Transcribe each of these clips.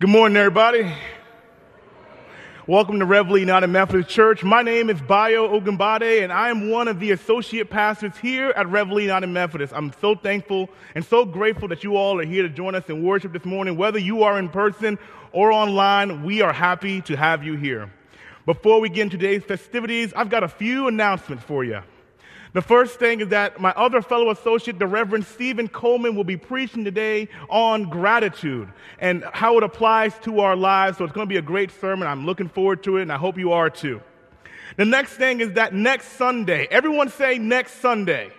Good morning, everybody. Welcome to Reveille United Methodist Church. My name is Bayo Ogunbade, and I am one of the associate pastors here at Reveille United Methodist. I'm so thankful and so grateful that you all are here to join us in worship this morning. Whether you are in person or online, we are happy to have you here. Before we get into today's festivities, I've got a few announcements for you. The first thing is that my other fellow associate, the Reverend Stephen Coleman, will be preaching today on gratitude and how it applies to our lives. So it's going to be a great sermon. I'm looking forward to it, and I hope you are too. The next thing is that next Sunday, everyone say next Sunday.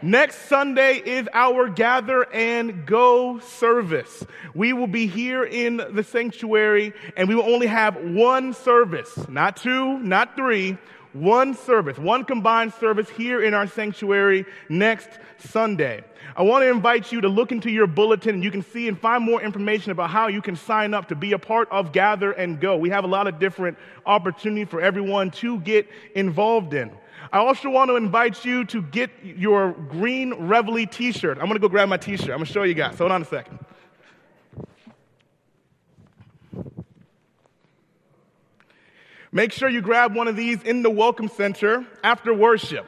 Next Sunday is our Gather and Go service. We will be here in the sanctuary, and we will only have one service, not two, not three. One service, one combined service here in our sanctuary next Sunday. I want to invite you to look into your bulletin, and you can see and find more information about how you can sign up to be a part of Gather and Go. We have a lot of different opportunities for everyone to get involved in. I also want to invite you to get your green Reveille t-shirt. I'm going to go grab my t-shirt. I'm going to show you guys. Hold on a second. Make sure you grab one of these in the Welcome Center after worship.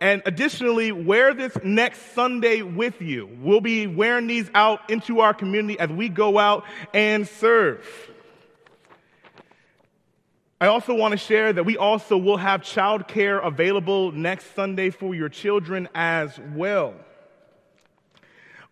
And additionally, wear this next Sunday with you. We'll be wearing these out into our community as we go out and serve. I also want to share that we also will have childcare available next Sunday for your children as well.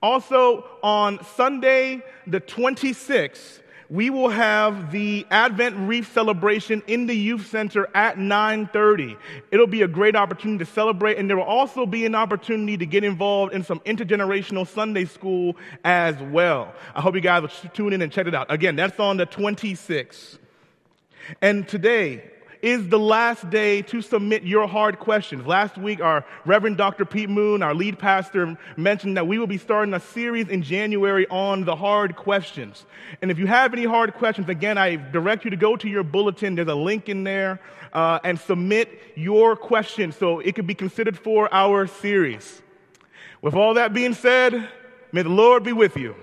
Also, on Sunday the 26th, we will have the Advent Wreath celebration in the Youth Center at 9:30. It'll be a great opportunity to celebrate, and there will also be an opportunity to get involved in some intergenerational Sunday school as well. I hope you guys will tune in and check it out. Again, that's on the 26th. And today is the last day to submit your hard questions. Last week, our Reverend Dr. Pete Moon, our lead pastor, mentioned that we will be starting a series in January on the hard questions. And if you have any hard questions, again, I direct you to go to your bulletin. There's a link in there and submit your question so it could be considered for our series. With all that being said, may the Lord be with you.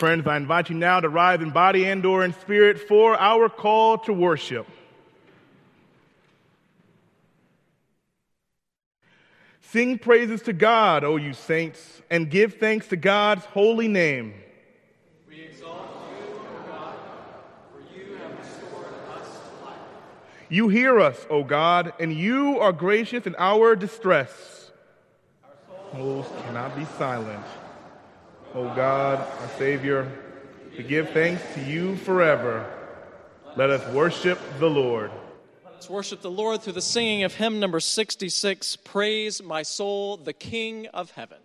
Friends, I invite you now to rise in body and or in spirit for our call to worship. Sing praises to God, O you saints, and give thanks to God's holy name. We exalt you, O God, for you have restored us to life. You hear us, O God, and you are gracious in our distress. Our souls cannot be silent. O God, our Savior, we give thanks to you forever. Let us worship the Lord. Let's worship the Lord through the singing of hymn number 66, Praise My Soul, the King of Heaven.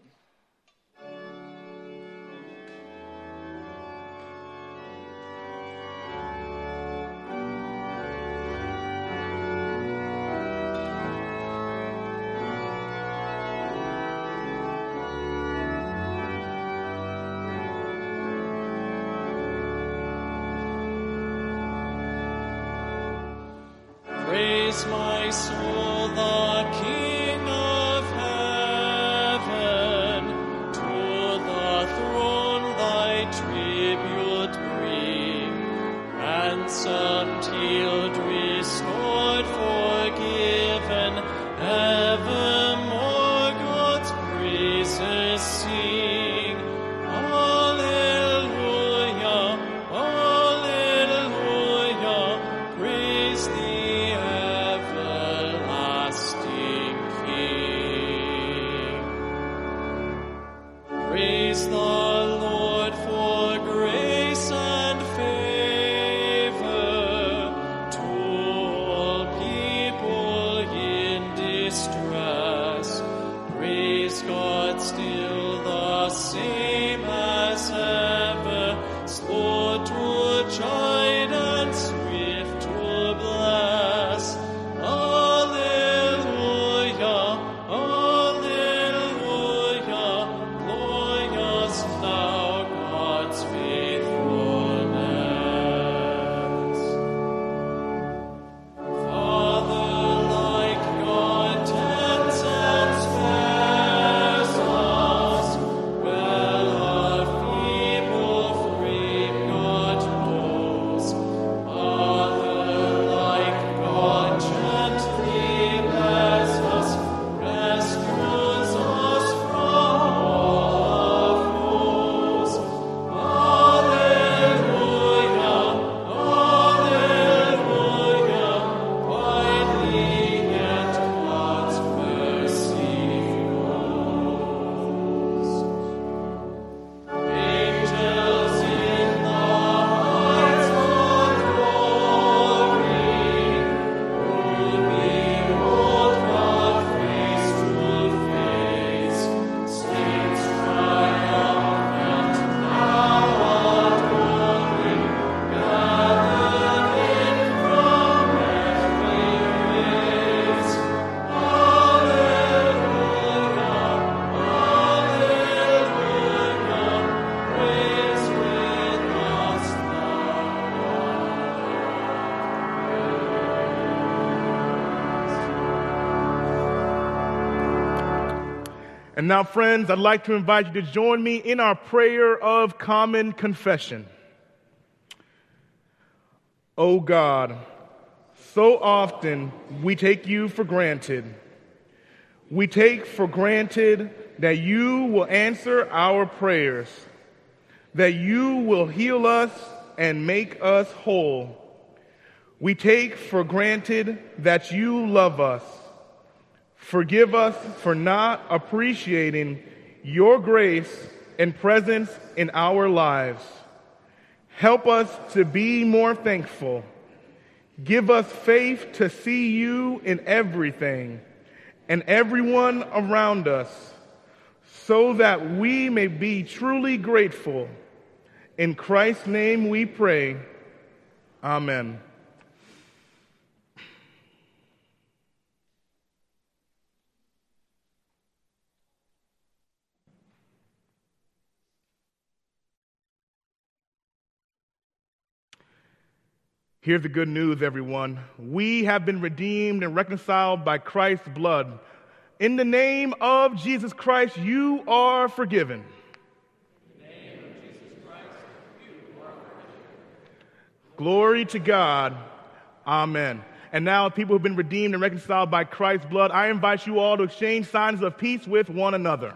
Praise my soul, the King of heaven, to the throne thy tribute bring, ransomed, healed, restored, forgiven, evermore God's praises sing. Alleluia, alleluia, praise thee. And now, friends, I'd like to invite you to join me in our prayer of common confession. Oh God, so often we take you for granted. We take for granted that you will answer our prayers, that you will heal us and make us whole. We take for granted that you love us. Forgive us for not appreciating your grace and presence in our lives. Help us to be more thankful. Give us faith to see you in everything and everyone around us so that we may be truly grateful. In Christ's name we pray. Amen. Here's the good news, everyone. We have been redeemed and reconciled by Christ's blood. In the name of Jesus Christ, you are forgiven. In the name of Jesus Christ. Glory to God. Amen. And now, people who have been redeemed and reconciled by Christ's blood, I invite you all to exchange signs of peace with one another.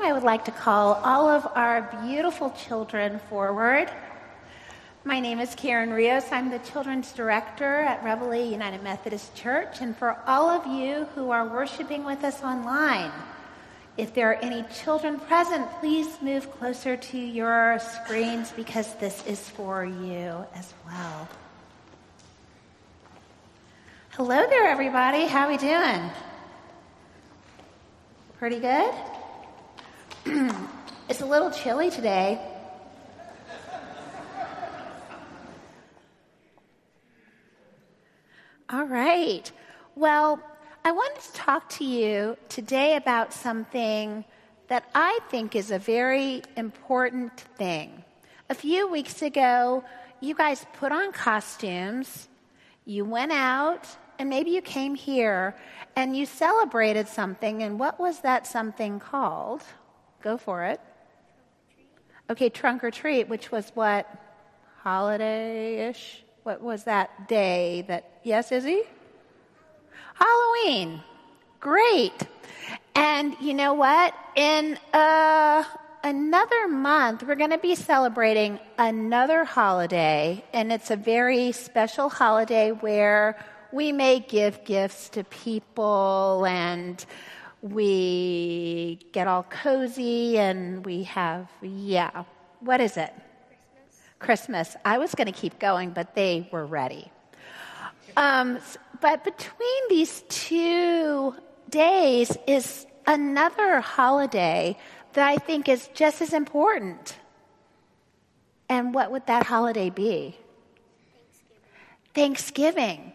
I would like to call all of our beautiful children forward. My name is Karen Rios. I'm the Children's Director at Reveille United Methodist Church. And for all of you who are worshiping with us online, if there are any children present, please move closer to your screens because this is for you as well. Hello there, everybody. How are we doing? Pretty good? It's a little chilly today. great. Well, I wanted to talk to you today about something that I think is a very important thing. A few weeks ago, you guys put on costumes, you went out, and maybe you came here, and you celebrated something, and what was that something called? Go for it. Okay, trunk or treat, which was what? Holiday-ish? What was that day that, yes, Izzy? Halloween. Great. And you know what? In another month, we're going to be celebrating another holiday, and it's a very special holiday where we may give gifts to people, and we get all cozy, and we have, what is it? Christmas. I was going to keep going, but they were ready. But between these 2 days is another holiday that I think is just as important. And what would that holiday be? Thanksgiving.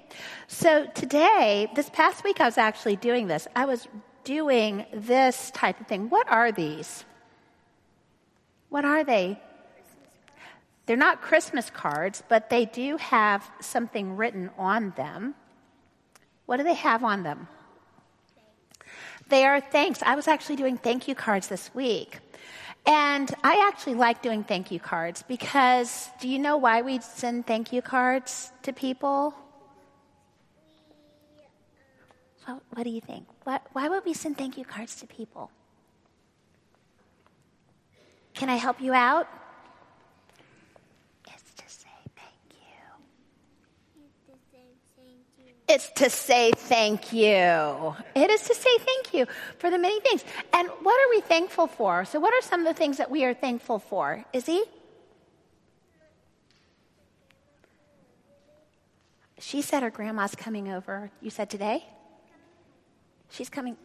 So today, this past week, I was actually doing this. I was doing this type of thing. What are these? What are they? They're not Christmas cards, but they do have something written on them. What do they have on them? They are thanks. I was actually doing thank you cards this week. And I actually like doing thank you cards because do you know why we send thank you cards to people? What do you think? Why would we send thank you cards to people? Can I help you out? It's to say thank you. It is to say thank you for the many things. And what are we thankful for? So what are some of the things that we are thankful for? Izzy? She said her grandma's coming over. You said today? She's coming.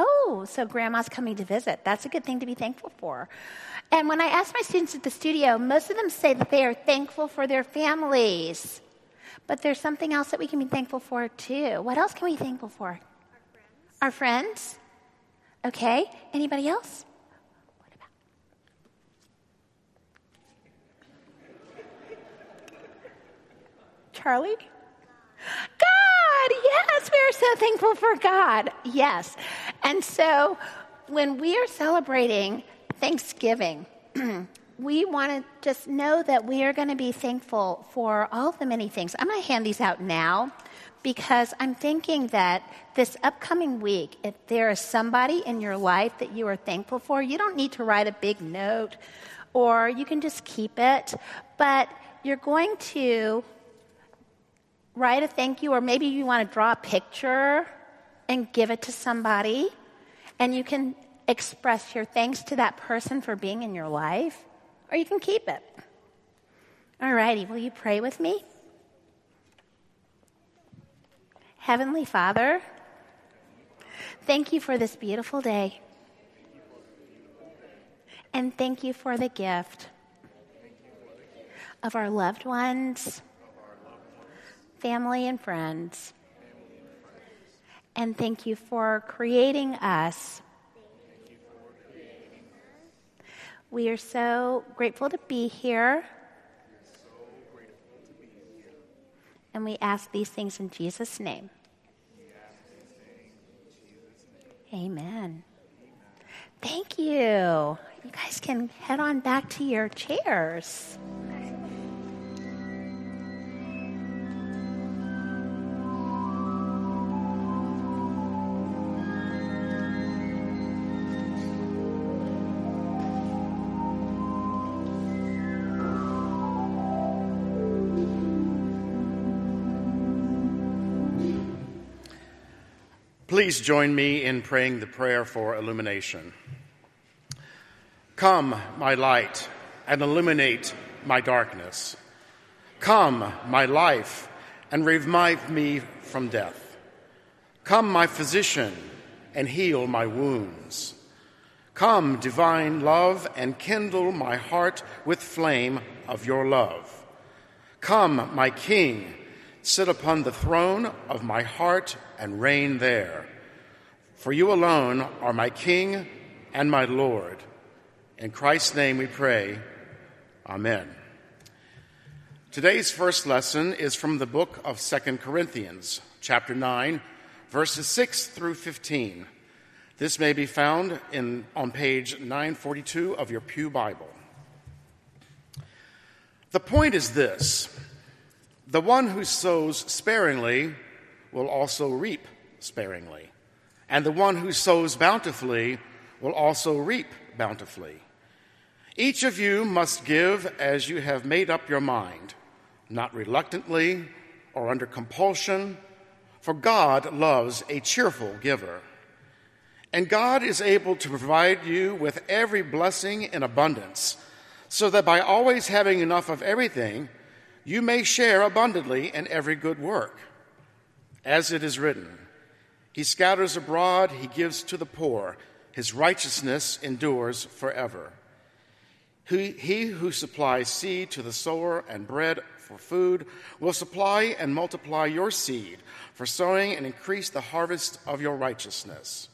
Oh, so grandma's coming to visit. That's a good thing to be thankful for. And when I ask my students at the studio, most of them say that they are thankful for their families. But there's something else that we can be thankful for, too. What else can we be thankful for? Our friends. Our friends? Okay. Anybody else? What about? Charlie? God, yes, we are so thankful for God, yes. And so when we are celebrating Thanksgiving, we want to just know that we are going to be thankful for all the many things. I'm going to hand these out now because I'm thinking that this upcoming week, if there is somebody in your life that you are thankful for, you don't need to write a big note or you can just keep it, but you're going to write a thank you, or maybe you want to draw a picture and give it to somebody, and you can express your thanks to that person for being in your life, or you can keep it. All righty, will you pray with me? Heavenly Father, thank you for this beautiful day, and thank you for the gift of our loved ones, family and friends. And thank you for creating us. We are so grateful to be here. And we ask these things in Jesus' name. Amen. Thank you. You guys can head on back to your chairs. Please join me in praying the prayer for illumination. Come, my light, and illuminate my darkness. Come, my life, and revive me from death. Come, my physician, and heal my wounds. Come, divine love, and kindle my heart with flame of your love. Come, my King, sit upon the throne of my heart and reign there. For you alone are my King and my Lord. In Christ's name we pray. Amen. Today's first lesson is from the book of 2 Corinthians, chapter 9, verses 6 through 15. This may be found on page 942 of your Pew Bible. The point is this: the one who sows sparingly will also reap sparingly, and the one who sows bountifully will also reap bountifully. Each of you must give as you have made up your mind, not reluctantly or under compulsion, for God loves a cheerful giver. And God is able to provide you with every blessing in abundance, so that by always having enough of everything, you may share abundantly in every good work. As it is written, he scatters abroad, he gives to the poor, his righteousness endures forever. He who supplies seed to the sower and bread for food will supply and multiply your seed for sowing and increase the harvest of your righteousness.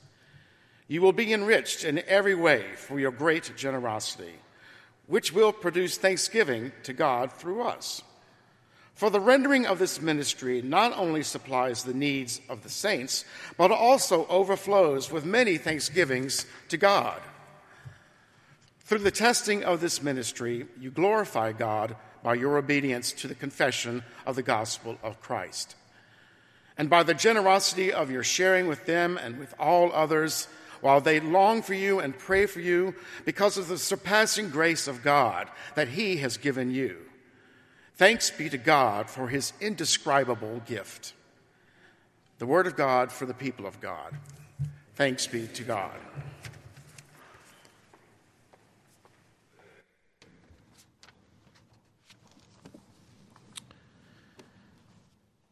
You will be enriched in every way for your great generosity, which will produce thanksgiving to God through us. For the rendering of this ministry not only supplies the needs of the saints, but also overflows with many thanksgivings to God. Through the testing of this ministry, you glorify God by your obedience to the confession of the gospel of Christ. And by the generosity of your sharing with them and with all others, while they long for you and pray for you because of the surpassing grace of God that he has given you. Thanks be to God for his indescribable gift. The word of God for the people of God. Thanks be to God.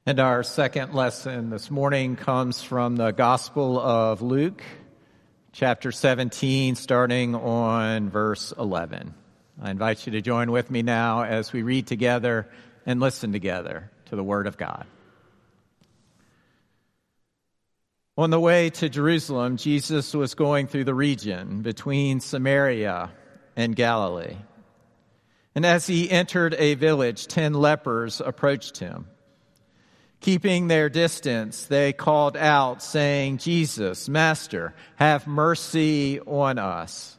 And our second lesson this morning comes from the Gospel of Luke, chapter 17, starting on verse 11. I invite you to join with me now as we read together and listen together to the Word of God. On the way to Jerusalem, Jesus was going through the region between Samaria and Galilee. And as he entered a village, 10 lepers approached him. Keeping their distance, they called out, saying, "Jesus, Master, have mercy on us."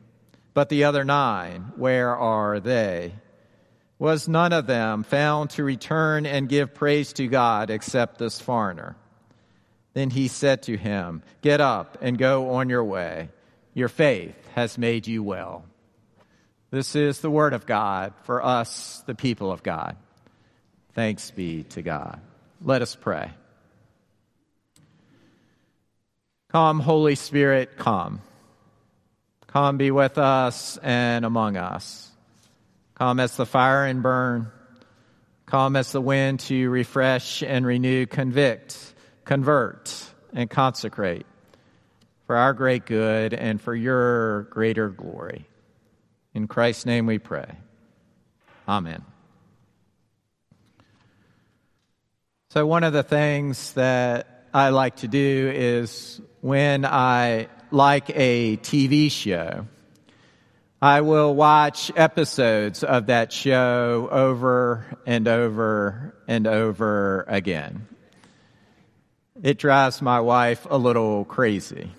But the other 9, where are they? Was none of them found to return and give praise to God except this foreigner?" Then he said to him, "Get up and go on your way. Your faith has made you well." This is the word of God for us, the people of God. Thanks be to God. Let us pray. Come, Holy Spirit, come. Come be with us and among us. Come as the fire and burn. Come as the wind to refresh and renew, convict, convert, and consecrate for our great good and for your greater glory. In Christ's name we pray. Amen. So one of the things that I like to do is when I like a TV show, I will watch episodes of that show over and over and over again. It drives my wife a little crazy.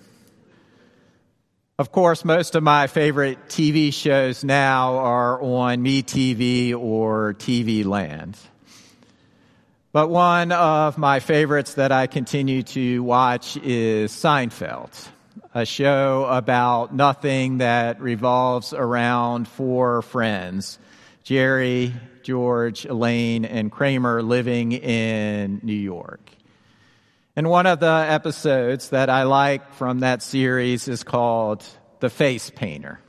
Of course, most of my favorite TV shows now are on MeTV or TV Land. But one of my favorites that I continue to watch is Seinfeld. a show about nothing that revolves around four friends, Jerry, George, Elaine, and Kramer, living in New York. And one of the episodes that I like from that series is called The Face Painter.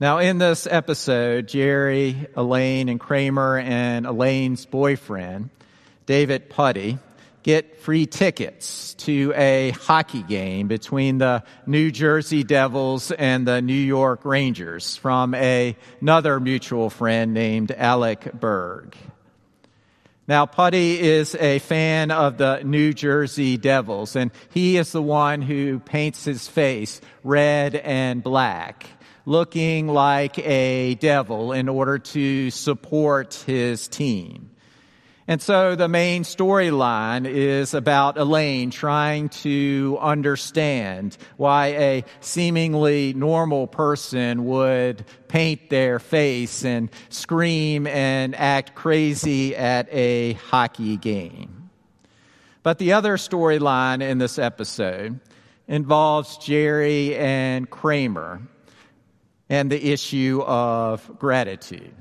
Now, in this episode, Jerry, Elaine, and Kramer, and Elaine's boyfriend, David Putty, get free tickets to a hockey game between the New Jersey Devils and the New York Rangers from another mutual friend named Alec Berg. Now, Putty is a fan of the New Jersey Devils, and he is the one who paints his face red and black, looking like a devil in order to support his team. And so the main storyline is about Elaine trying to understand why a seemingly normal person would paint their face and scream and act crazy at a hockey game. But the other storyline in this episode involves Jerry and Kramer and the issue of gratitude.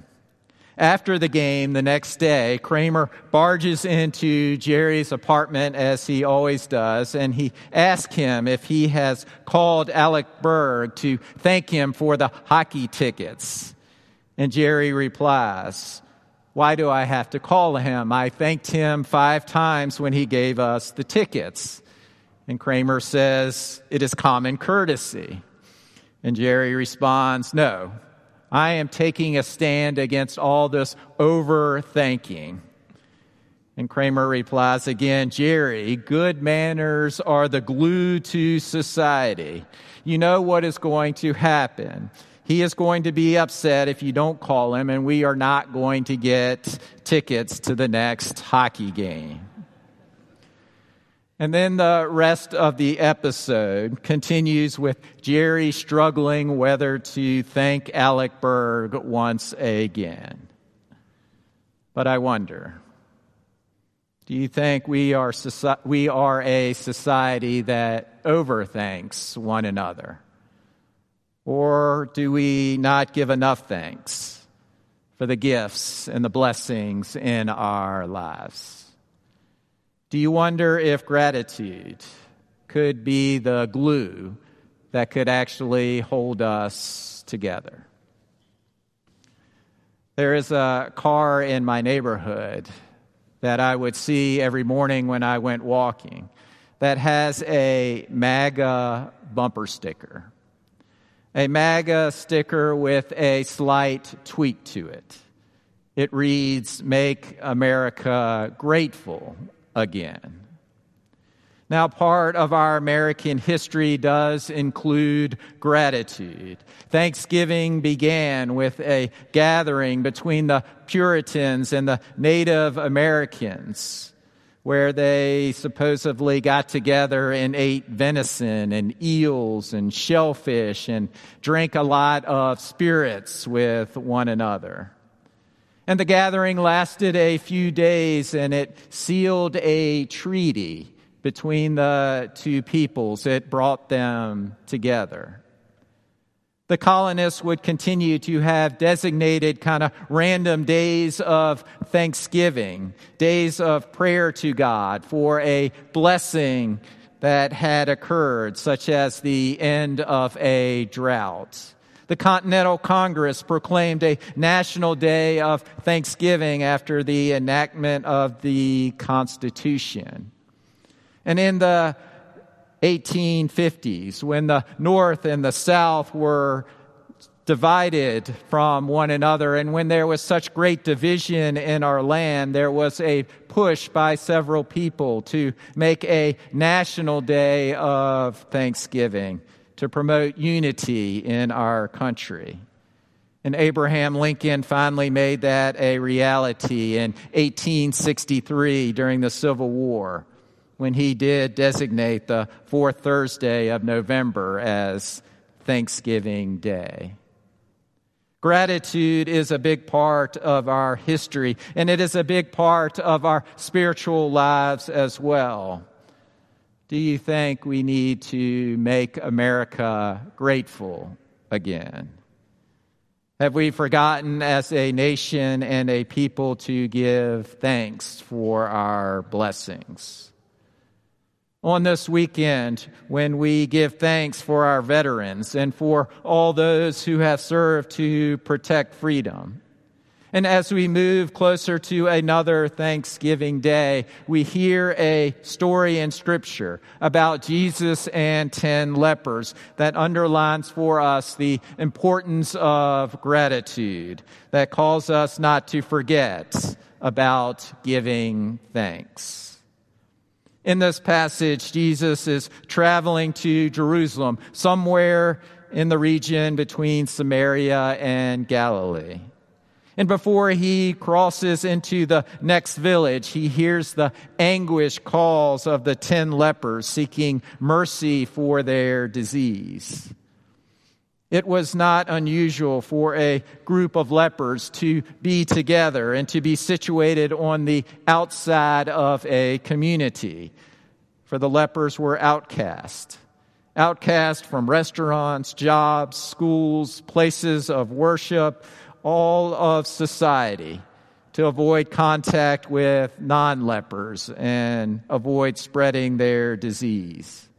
After the game, the next day, Kramer barges into Jerry's apartment, as he always does, and he asks him if he has called Alec Berg to thank him for the hockey tickets. And Jerry replies, "Why do I have to call him? I thanked him 5 times when he gave us the tickets." And Kramer says, "It is common courtesy." And Jerry responds, "No. I am taking a stand against all this over-thanking." And Kramer replies again, "Jerry, good manners are the glue to society. You know what is going to happen. He is going to be upset if you don't call him, and we are not going to get tickets to the next hockey game." And then the rest of the episode continues with Jerry struggling whether to thank Alec Berg once again. But I wonder, do you think we are a society that overthanks one another? Or do we not give enough thanks for the gifts and the blessings in our lives? Do you wonder if gratitude could be the glue that could actually hold us together? There is a car in my neighborhood that I would see every morning when I went walking that has a MAGA bumper sticker. A MAGA sticker with a slight tweak to it. It reads, "Make America Grateful Again." Now, part of our American history does include gratitude. Thanksgiving began with a gathering between the Puritans and the Native Americans, where they supposedly got together and ate venison and eels and shellfish and drank a lot of spirits with one another. And the gathering lasted a few days, and it sealed a treaty between the two peoples. It brought them together. The colonists would continue to have designated kind of random days of thanksgiving, days of prayer to God for a blessing that had occurred, such as the end of a drought. The Continental Congress proclaimed a national day of thanksgiving after the enactment of the Constitution. And in the 1850s, when the North and the South were divided from one another, and when there was such great division in our land, there was a push by several people to make a national day of thanksgiving to promote unity in our country. And Abraham Lincoln finally made that a reality in 1863 during the Civil War, when he did designate the fourth Thursday of November as Thanksgiving Day. Gratitude is a big part of our history, and it is a big part of our spiritual lives as well. do you think we need to make America grateful again? Have we forgotten as a nation and a people to give thanks for our blessings? On this weekend, when we give thanks for our veterans and for all those who have served to protect freedom, and as we move closer to another Thanksgiving Day, we hear a story in Scripture about Jesus and 10 lepers that underlines for us the importance of gratitude, that calls us not to forget about giving thanks. In this passage, Jesus is traveling to Jerusalem, somewhere in the region between Samaria and Galilee. And before he crosses into the next village, he hears the anguished calls of the 10 lepers seeking mercy for their disease. It was not unusual for a group of lepers to be together and to be situated on the outside of a community, for the lepers were outcast. Outcast from restaurants, jobs, schools, places of worship, all of society, to avoid contact with non-lepers and avoid spreading their disease.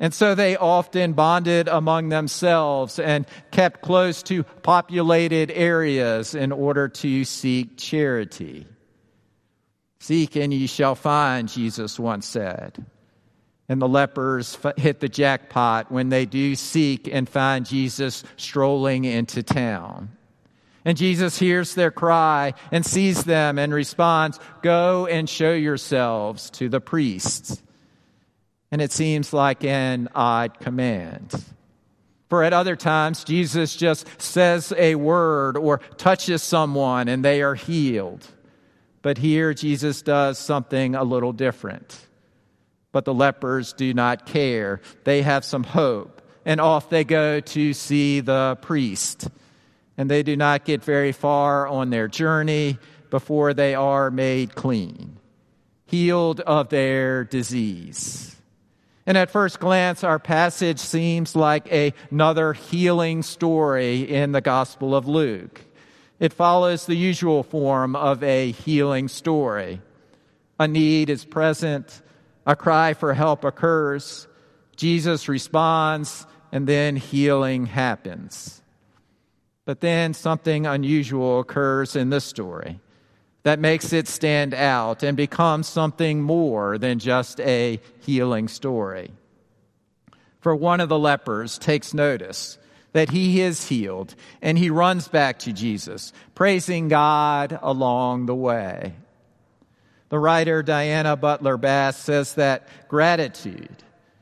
And so they often bonded among themselves and kept close to populated areas in order to seek charity. Seek and ye shall find, Jesus once said. And the lepers hit the jackpot when they do seek and find Jesus strolling into town. And Jesus hears their cry and sees them and responds, "Go and show yourselves to the priests." And it seems like an odd command. For at other times, Jesus just says a word or touches someone and they are healed. But here, Jesus does something a little different. But the lepers do not care. They have some hope, and off they go to see the priest. And they do not get very far on their journey before they are made clean, healed of their disease. And at first glance, our passage seems like another healing story in the Gospel of Luke. It follows the usual form of a healing story. A need is present, a cry for help occurs, Jesus responds, and then healing happens. But then something unusual occurs in this story that makes it stand out and become something more than just a healing story. For one of the lepers takes notice that he is healed, and he runs back to Jesus, praising God along the way. The writer Diana Butler Bass says that gratitude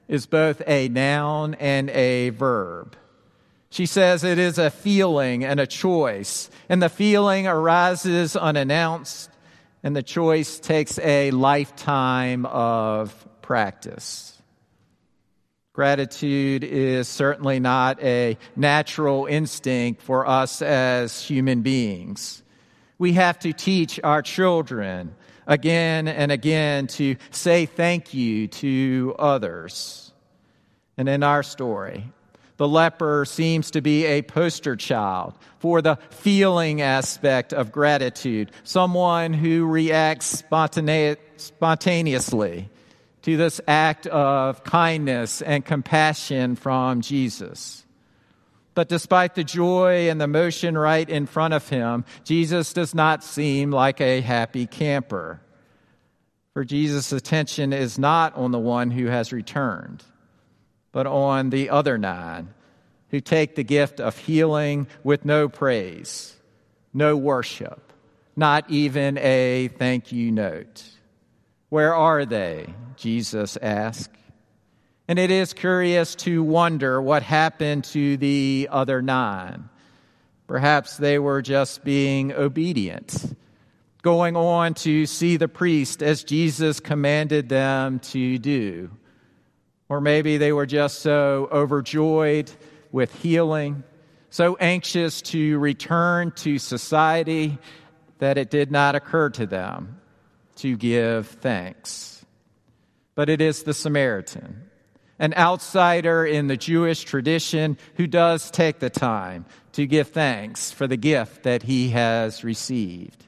is both a noun and a verb. She says it is a feeling and a choice, and the feeling arises unannounced, and the choice takes a lifetime of practice. Gratitude is certainly not a natural instinct for us as human beings. We have to teach our children again and again to say thank you to others. And in our story, the leper seems to be a poster child for the feeling aspect of gratitude, someone who reacts spontaneously to this act of kindness and compassion from Jesus. But despite the joy and the motion right in front of him, Jesus does not seem like a happy camper. For Jesus' attention is not on the one who has returned, but on the other 9 who take the gift of healing with no praise, no worship, not even a thank you note. "Where are they?" Jesus asked. And it is curious to wonder what happened to the other 9. Perhaps they were just being obedient, going on to see the priest as Jesus commanded them to do. Or maybe they were just so overjoyed with healing, so anxious to return to society, that it did not occur to them to give thanks. but it is the Samaritan, an outsider in the Jewish tradition who does take the time to give thanks for the gift that he has received.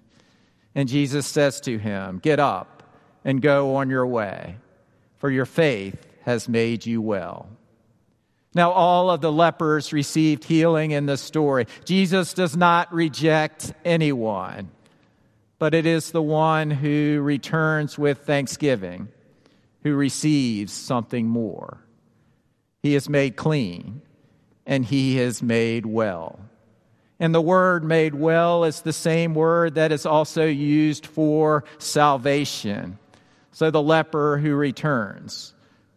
And Jesus says to him, "Get up and go on your way, for your faith has made you well." Now, all of the lepers received healing in this story. Jesus does not reject anyone, but it is the one who returns with thanksgiving, who receives something more. He is made clean, and he is made well. And the word made well is the same word that is also used for salvation. So the leper who returns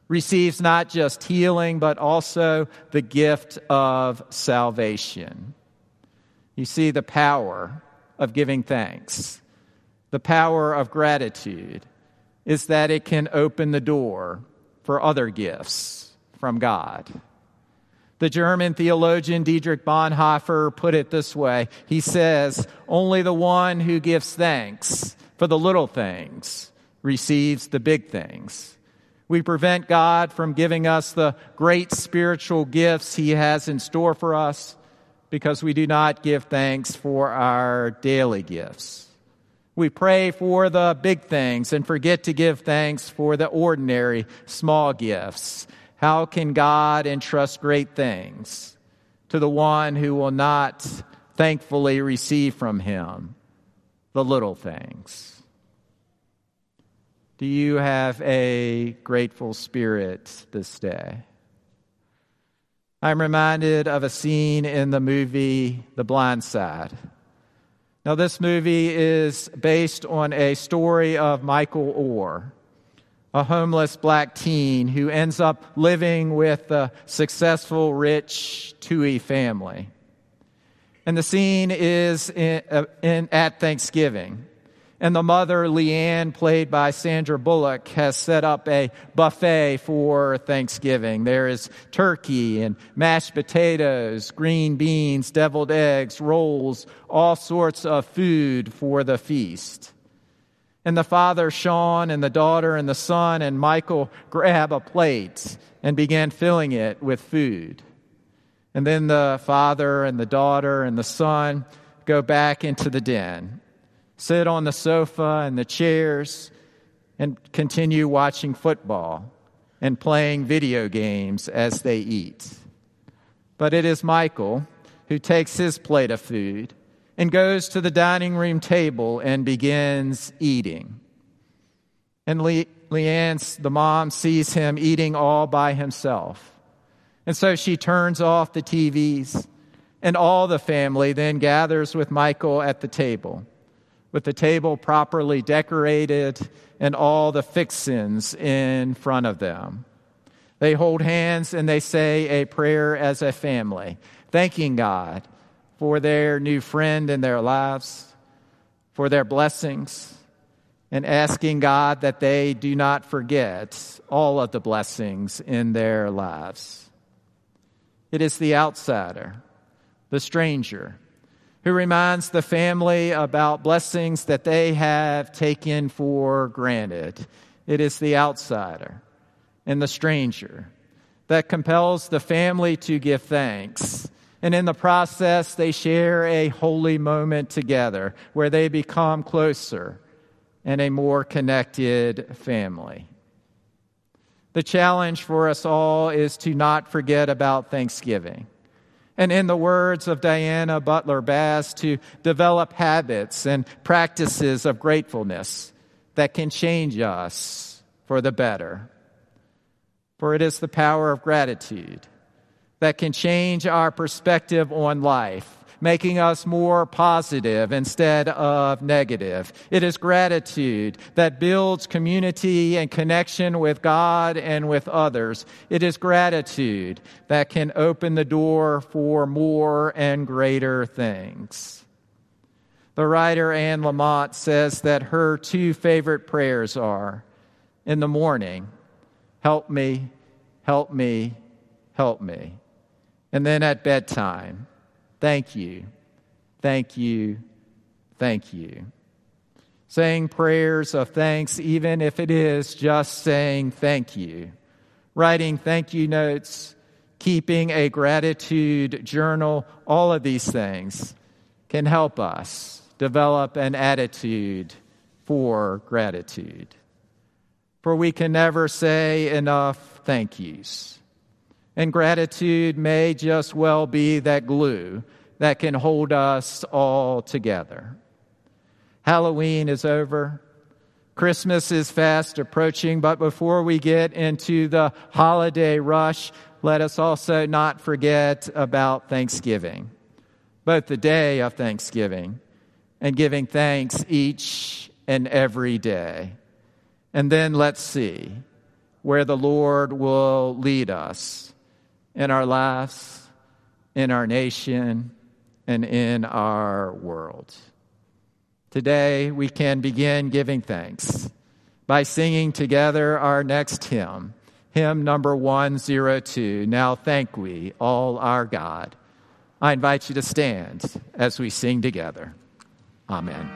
receives not just healing, but also the gift of salvation. You see the power of giving thanks, the power of gratitude, is that it can open the door for other gifts from God. The German theologian Dietrich Bonhoeffer put it this way. He says, "Only the one who gives thanks for the little things receives the big things." We prevent God from giving us the great spiritual gifts he has in store for us because we do not give thanks for our daily gifts. We pray for the big things and forget to give thanks for the ordinary small gifts. How can God entrust great things to the one who will not thankfully receive from him the little things? Do you have a grateful spirit this day? I'm reminded of a scene in the movie The Blind Side. Now, this movie is based on a story of Michael Orr, a homeless black teen who ends up living with a successful, rich Tui family. And the scene is at Thanksgiving. And the mother, Leanne, played by Sandra Bullock, has set up a buffet for Thanksgiving. There is turkey and mashed potatoes, green beans, deviled eggs, rolls, all sorts of food for the feast. And the father, Sean, and the daughter and the son and Michael grab a plate and begin filling it with food. And then the father and the daughter and the son go back into the den, sit on the sofa and the chairs, and continue watching football and playing video games as they eat. But it is Michael who takes his plate of food and goes to the dining room table and begins eating. And Leanne, the mom, sees him eating all by himself. And so she turns off the TVs, and all the family then gathers with Michael at the table, with the table properly decorated and all the fixins in front of them. They hold hands and they say a prayer as a family, thanking God for their new friend in their lives, for their blessings, and asking God that they do not forget all of the blessings in their lives. It is the outsider, the stranger, who reminds the family about blessings that they have taken for granted. It is the outsider and the stranger that compels the family to give thanks. And in the process, they share a holy moment together where they become closer and a more connected family. The challenge for us all is to not forget about Thanksgiving. And in the words of Diana Butler Bass, to develop habits and practices of gratefulness that can change us for the better. For it is the power of gratitude that can change our perspective on life, making us more positive instead of negative. It is gratitude that builds community and connection with God and with others. It is gratitude that can open the door for more and greater things. The writer Anne Lamott says that her two favorite prayers are, in the morning, "Help me, help me, help me," and then at bedtime, "Thank you, thank you, thank you." saying prayers of thanks, even if it is just saying thank you, writing thank you notes, keeping a gratitude journal, all of these things can help us develop an attitude for gratitude. For we can never say enough thank yous. And gratitude may just well be that glue that can hold us all together. Halloween is over. Christmas is fast approaching, but before we get into the holiday rush, let us also not forget about Thanksgiving, both the day of Thanksgiving and giving thanks each and every day. And then let's see where the Lord will lead us in our lives, in our nation, and in our world. Today, we can begin giving thanks by singing together our next hymn, hymn number 102, Now Thank We All Our God. I invite you to stand as we sing together. Amen.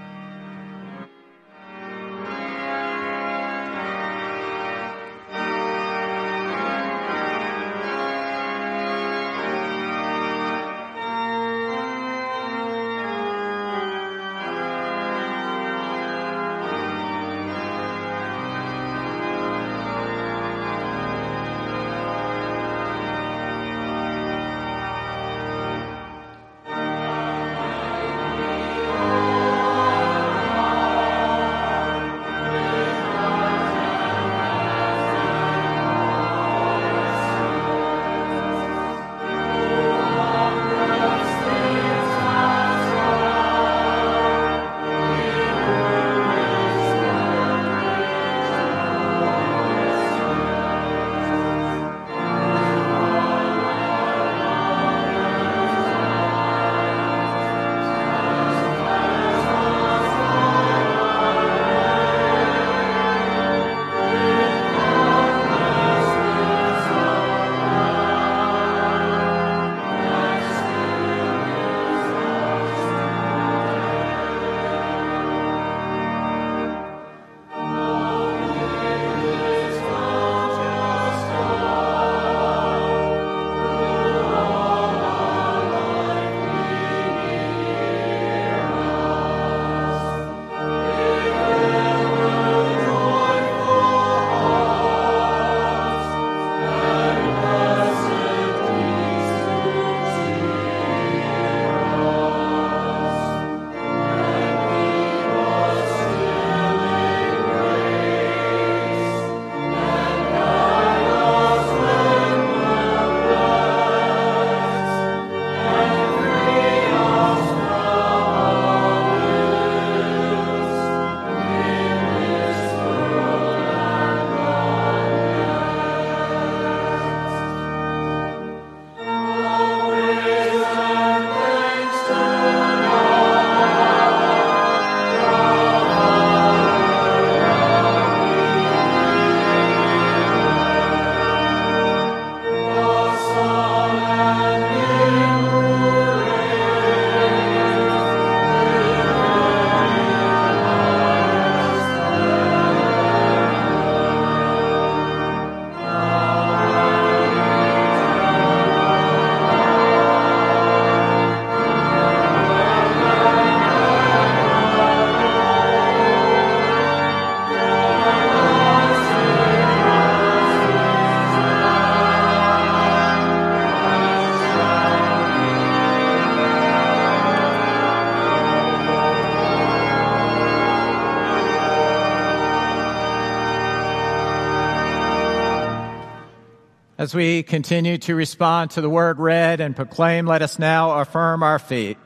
As we continue to respond to the word read and proclaim, let us now affirm our faith,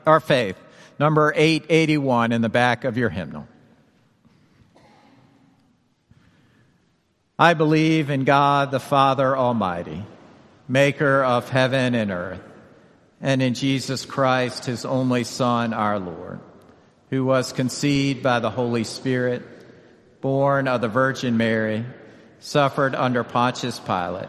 number 881 in the back of your hymnal. I believe in God the Father Almighty, maker of heaven and earth, and in Jesus Christ, his only Son, our Lord, who was conceived by the Holy Spirit, born of the Virgin Mary, suffered under Pontius Pilate,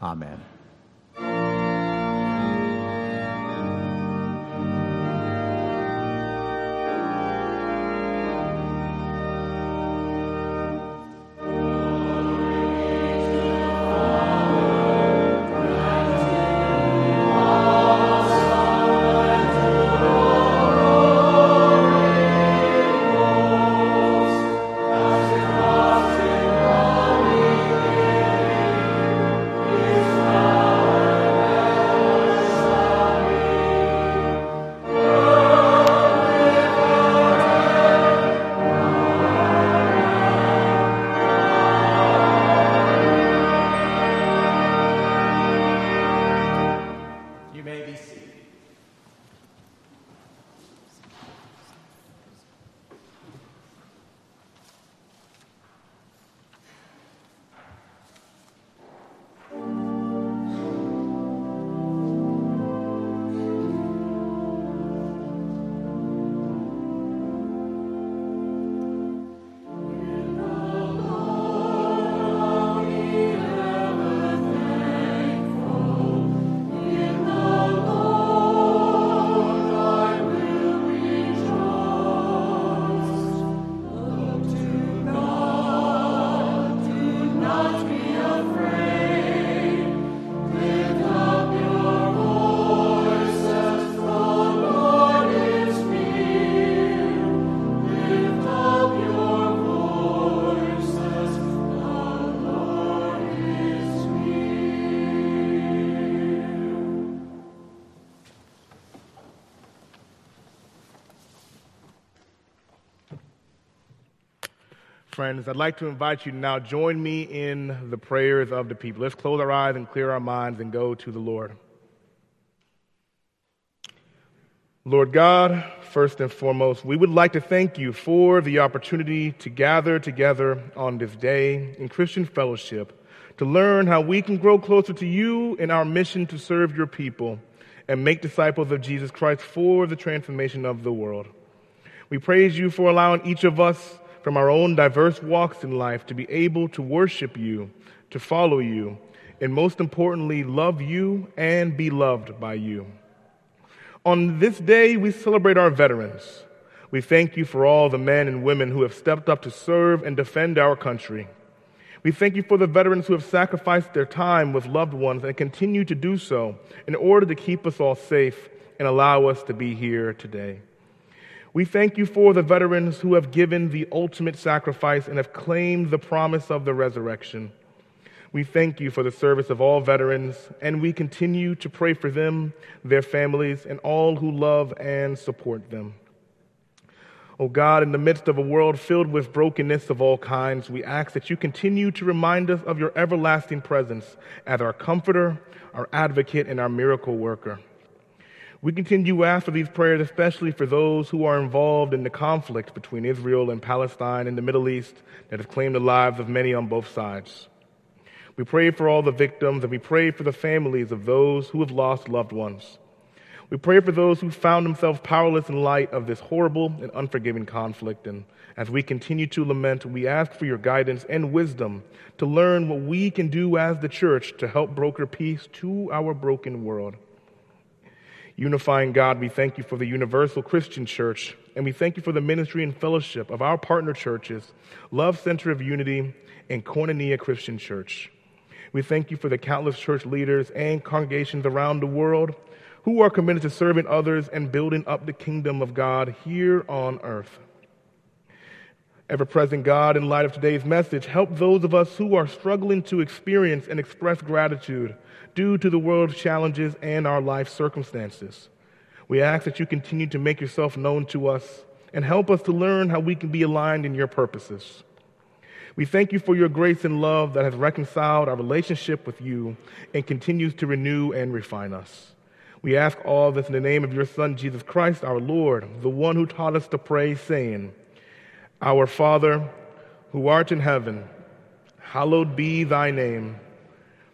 Amen. Friends, I'd like to invite you to now join me in the prayers of the people. Let's close our eyes and clear our minds and go to the Lord. Lord God, first and foremost, we would like to thank you for the opportunity to gather together on this day in Christian fellowship to learn how we can grow closer to you in our mission to serve your people and make disciples of Jesus Christ for the transformation of the world. We praise you for allowing each of us from our own diverse walks in life to be able to worship you, to follow you, and most importantly, love you and be loved by you. On this day, we celebrate our veterans. We thank you for all the men and women who have stepped up to serve and defend our country. We thank you for the veterans who have sacrificed their time with loved ones and continue to do so in order to keep us all safe and allow us to be here today. We thank you for the veterans who have given the ultimate sacrifice and have claimed the promise of the resurrection. We thank you for the service of all veterans, and we continue to pray for them, their families, and all who love and support them. Oh God, in the midst of a world filled with brokenness of all kinds, we ask that you continue to remind us of your everlasting presence as our comforter, our advocate, and our miracle worker. We continue after these prayers, especially for those who are involved in the conflict between Israel and Palestine in the Middle East that have claimed the lives of many on both sides. We pray for all the victims, and we pray for the families of those who have lost loved ones. We pray for those who found themselves powerless in light of this horrible and unforgiving conflict. And as we continue to lament, we ask for your guidance and wisdom to learn what we can do as the church to help broker peace to our broken world. Unifying God, we thank you for the Universal Christian Church, and we thank you for the ministry and fellowship of our partner churches, Love Center of Unity and Koinonia Christian Church. We thank you for the countless church leaders and congregations around the world who are committed to serving others and building up the kingdom of God here on earth. Ever-present God, in light of today's message, help those of us who are struggling to experience and express gratitude due to the world's challenges and our life circumstances. We ask that you continue to make yourself known to us and help us to learn how we can be aligned in your purposes. We thank you for your grace and love that has reconciled our relationship with you and continues to renew and refine us. We ask all this in the name of your Son, Jesus Christ, our Lord, the one who taught us to pray, saying, Our Father, who art in heaven, hallowed be thy name.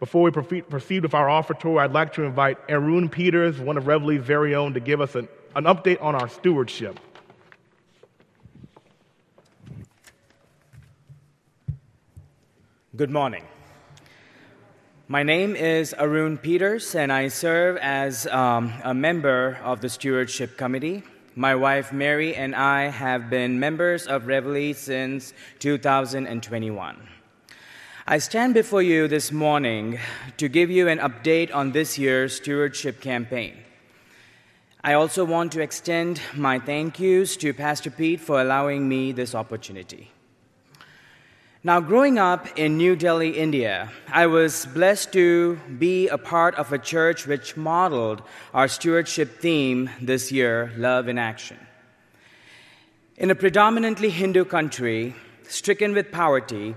Before we proceed with our offertory, I'd like to invite Arun Peters, one of Reveille's very own, to give us an update on our stewardship. Good morning. My name is Arun Peters, and I serve as a member of the Stewardship Committee. My wife, Mary, and I have been members of Reveille since 2021. I stand before you this morning to give you an update on this year's Stewardship campaign. I also want to extend my thank yous to Pastor Pete for allowing me this opportunity. Now, growing up in New Delhi, India, I was blessed to be a part of a church which modeled our stewardship theme this year, Love in Action. In a predominantly Hindu country, stricken with poverty,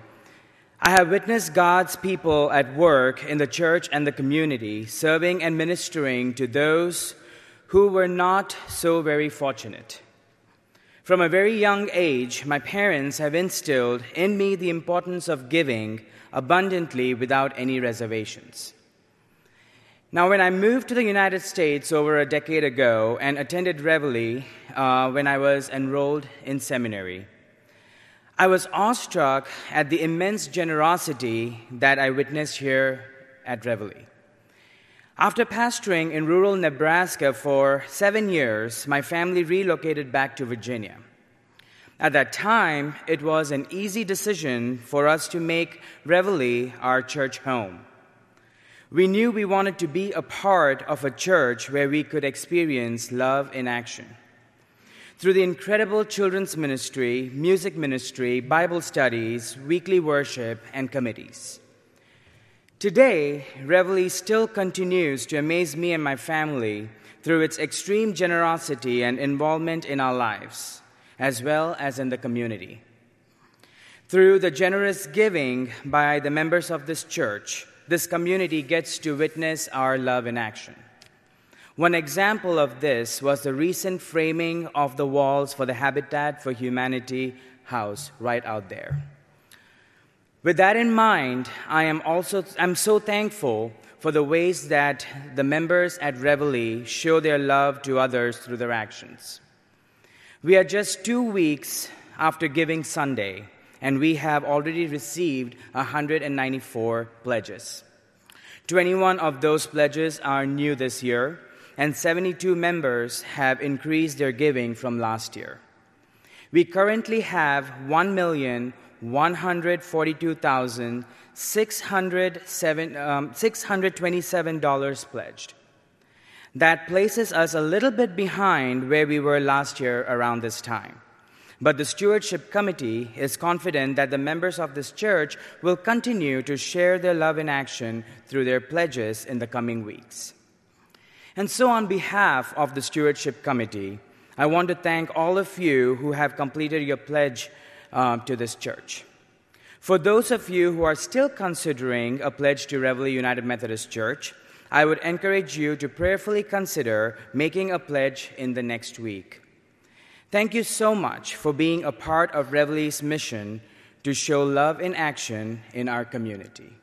I have witnessed God's people at work in the church and the community, serving and ministering to those who were not so very fortunate. From a very young age, my parents have instilled in me the importance of giving abundantly without any reservations. Now, when I moved to the United States over a decade ago and attended Reveille when I was enrolled in seminary, I was awestruck at the immense generosity that I witnessed here at Reveille. After pastoring in rural Nebraska for 7 years, my family relocated back to Virginia. At that time, it was an easy decision for us to make Reveille our church home. We knew we wanted to be a part of a church where we could experience love in action. Through the incredible children's ministry, music ministry, Bible studies, weekly worship, and committees. Today, Reveille still continues to amaze me and my family through its extreme generosity and involvement in our lives, as well as in the community. Through the generous giving by the members of this church, this community gets to witness our love in action. One example of this was the recent framing of the walls for the Habitat for Humanity house right out there. With that in mind, I'm so thankful for the ways that the members at Reveille show their love to others through their actions. We are just 2 weeks after Giving Sunday, and we have already received 194 pledges. 21 of those pledges are new this year, and 72 members have increased their giving from last year. We currently have 1,142,627 pledged. That places us a little bit behind where we were last year around this time. But the Stewardship Committee is confident that the members of this church will continue to share their love in action through their pledges in the coming weeks. And so on behalf of the Stewardship Committee, I want to thank all of you who have completed your pledge to this church. For those of you who are still considering a pledge to Reveille United Methodist Church, I would encourage you to prayerfully consider making a pledge in the next week. Thank you so much for being a part of Reveille's mission to show love in action in our community.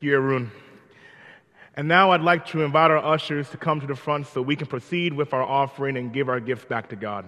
Thank you, Arun. And now I'd like to invite our ushers to come to the front so we can proceed with our offering and give our gifts back to God.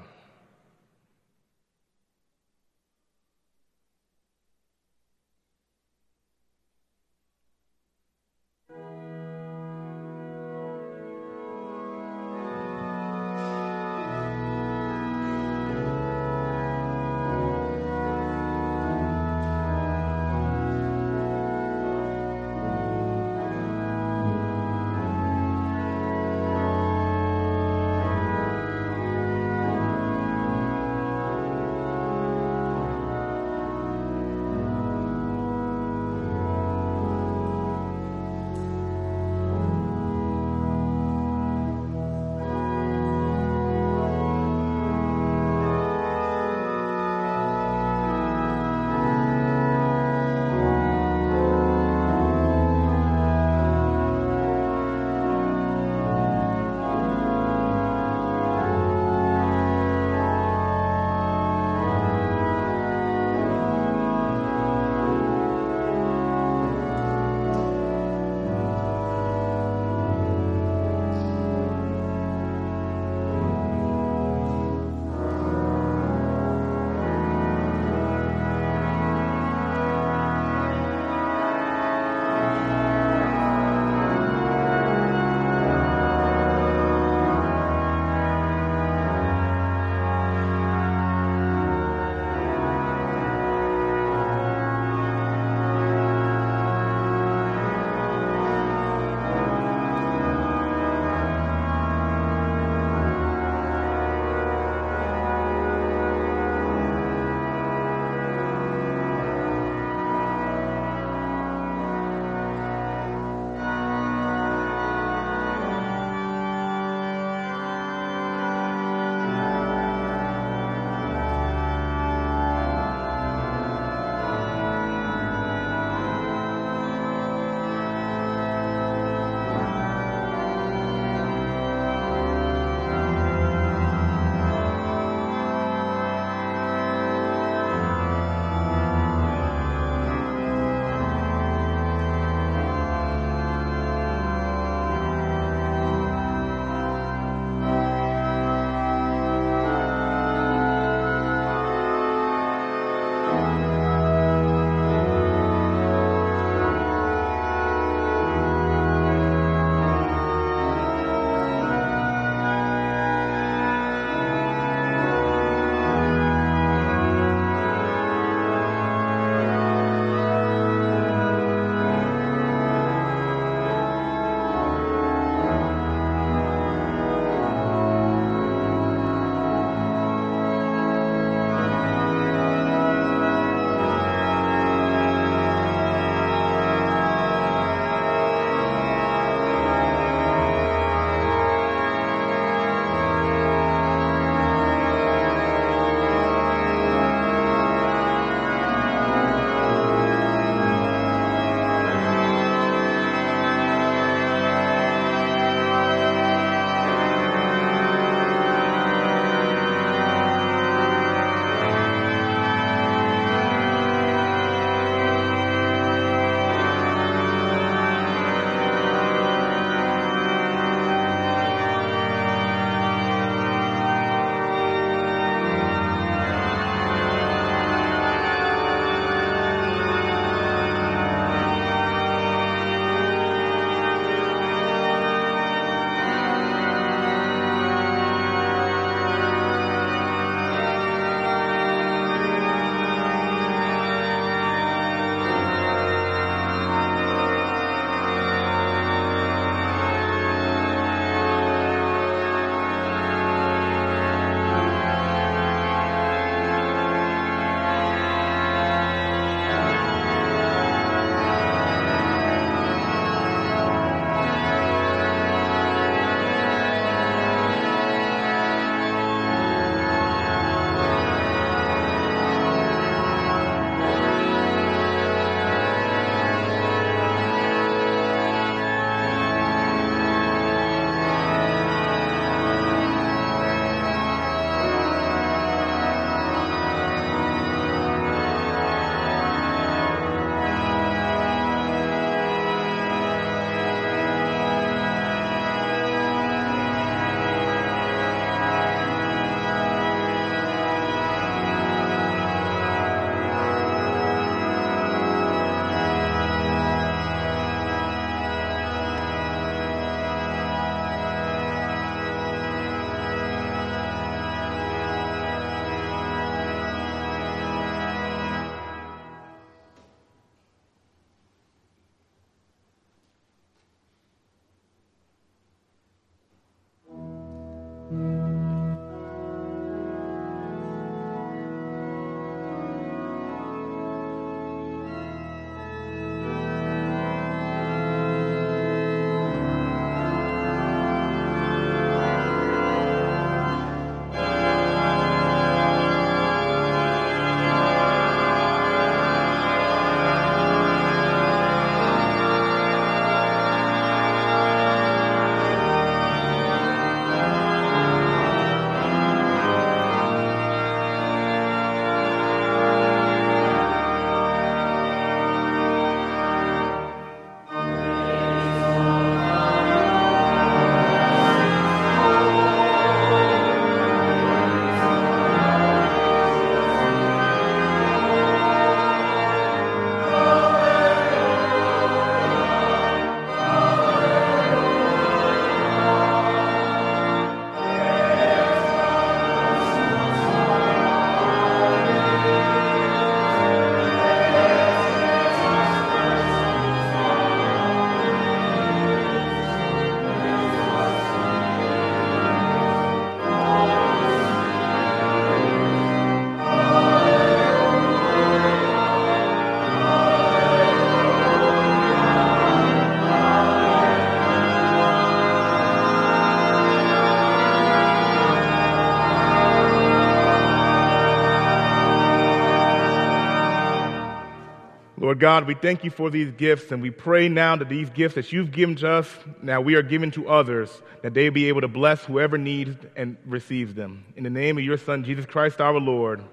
Lord God, we thank you for these gifts, and we pray now that these gifts that you've given to us, now we are giving to others, that they be able to bless whoever needs and receives them. In the name of your Son, Jesus Christ, our Lord.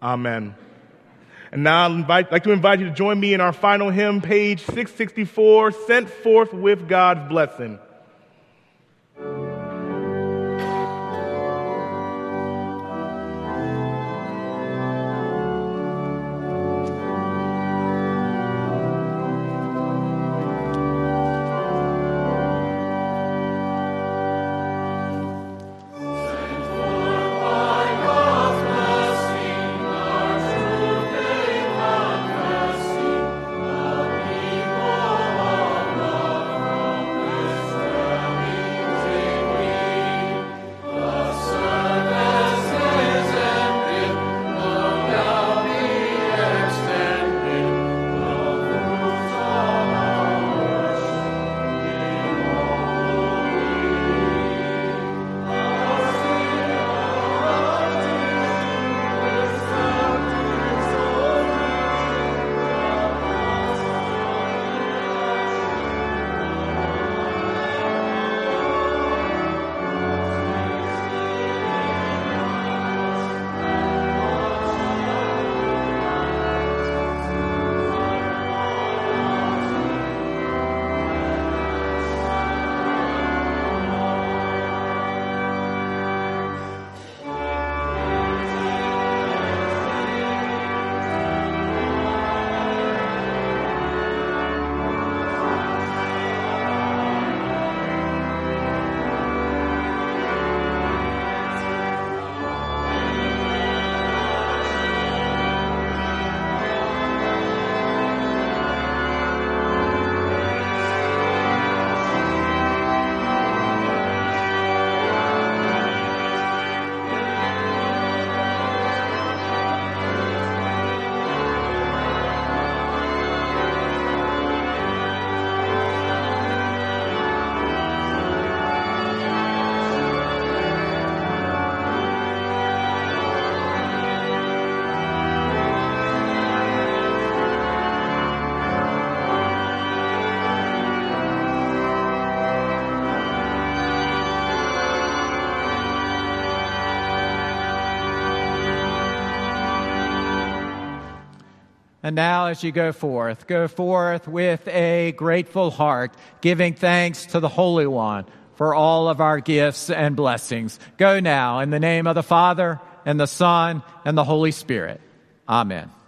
Amen. And now I'd like to invite you to join me in our final hymn, page 664, Sent Forth with God's Blessing. And now as you go forth with a grateful heart, giving thanks to the Holy One for all of our gifts and blessings. Go now in the name of the Father, and the Son, and the Holy Spirit. Amen.